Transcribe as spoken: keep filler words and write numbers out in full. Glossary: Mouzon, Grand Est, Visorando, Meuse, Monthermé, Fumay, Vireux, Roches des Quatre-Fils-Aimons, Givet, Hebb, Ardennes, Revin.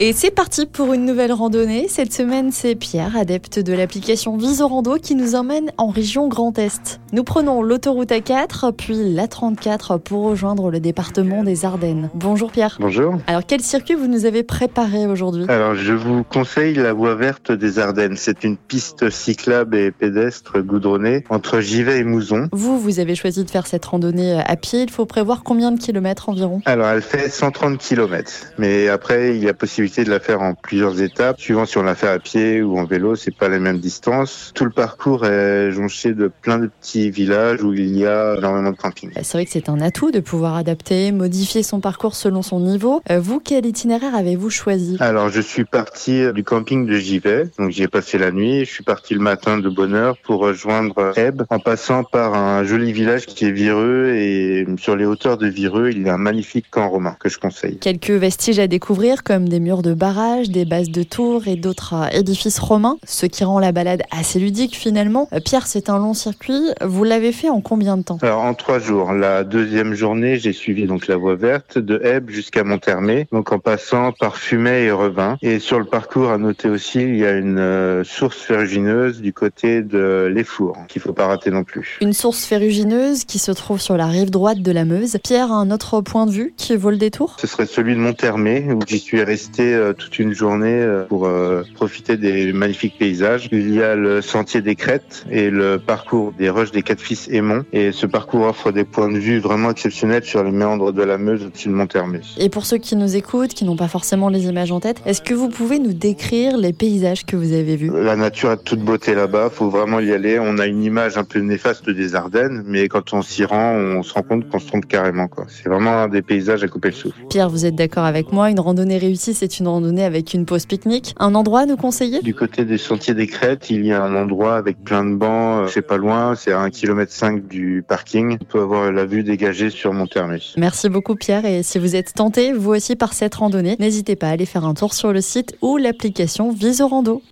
Et c'est parti pour une nouvelle randonnée. Cette semaine, c'est Pierre, adepte de l'application Visorando, qui nous emmène en région Grand Est. Nous prenons l'autoroute A quatre, puis l'A trente-quatre pour rejoindre le département des Ardennes. Bonjour Pierre. Bonjour. Alors, quel circuit vous nous avez préparé aujourd'hui ? Alors, je vous conseille la voie verte des Ardennes. C'est une piste cyclable et pédestre goudronnée entre Givet et Mouzon. Vous, vous avez choisi de faire cette randonnée à pied. Il faut prévoir combien de kilomètres environ ? Alors, elle fait cent trente kilomètres. Mais après, il y a possibilité de la faire en plusieurs étapes, suivant si on la fait à pied ou en vélo, c'est pas les mêmes distances. Tout le parcours est jonché de plein de petits villages où il y a énormément de camping. C'est vrai que c'est un atout de pouvoir adapter, modifier son parcours selon son niveau. Vous, quel itinéraire avez-vous choisi ? Alors, je suis parti du camping de Givet, donc j'y ai passé la nuit. Je suis parti le matin de bonne heure pour rejoindre Hebb, en passant par un joli village qui est Vireux, et sur les hauteurs de Vireux, il y a un magnifique camp romain que je conseille. Quelques vestiges à découvrir, comme des murs de barrages, des bases de tours et d'autres euh, édifices romains, ce qui rend la balade assez ludique finalement. Euh, Pierre, c'est un long circuit. Vous l'avez fait en combien de temps ? Alors, en trois jours. La deuxième journée, j'ai suivi donc la voie verte de Hebb jusqu'à Monthermé, donc en passant par Fumay et Revin. Et sur le parcours, à noter aussi, il y a une euh, source ferrugineuse du côté de l'Esfour, qu'il ne faut pas rater non plus. Une source ferrugineuse qui se trouve sur la rive droite de la Meuse. Pierre, un autre point de vue qui vaut le détour ? Ce serait celui de Monthermé, où j'y suis resté toute une journée pour euh, profiter des magnifiques paysages. Il y a le sentier des crêtes et le parcours des Roches des Quatre-Fils-Aimons. Et ce parcours offre des points de vue vraiment exceptionnels sur les méandres de la Meuse au-dessus de Monthermé. Et pour ceux qui nous écoutent, qui n'ont pas forcément les images en tête, est-ce que vous pouvez nous décrire les paysages que vous avez vus ? La nature a de toute beauté là-bas, faut vraiment y aller. On a une image un peu néfaste des Ardennes, mais quand on s'y rend, on se rend compte qu'on se trompe carrément, quoi. C'est vraiment un des paysages à couper le souffle. Pierre, vous êtes d'accord avec moi ? Une randonnée réussie, c'est une randonnée avec une pause pique-nique. Un endroit à nous conseiller ? Du côté des sentiers des crêtes, il y a un endroit avec plein de bancs, c'est pas loin, c'est à un virgule cinq kilomètre du parking. On peut avoir la vue dégagée sur Monthermé. Merci beaucoup Pierre, et si vous êtes tenté, vous aussi, par cette randonnée, n'hésitez pas à aller faire un tour sur le site ou l'application Visorando.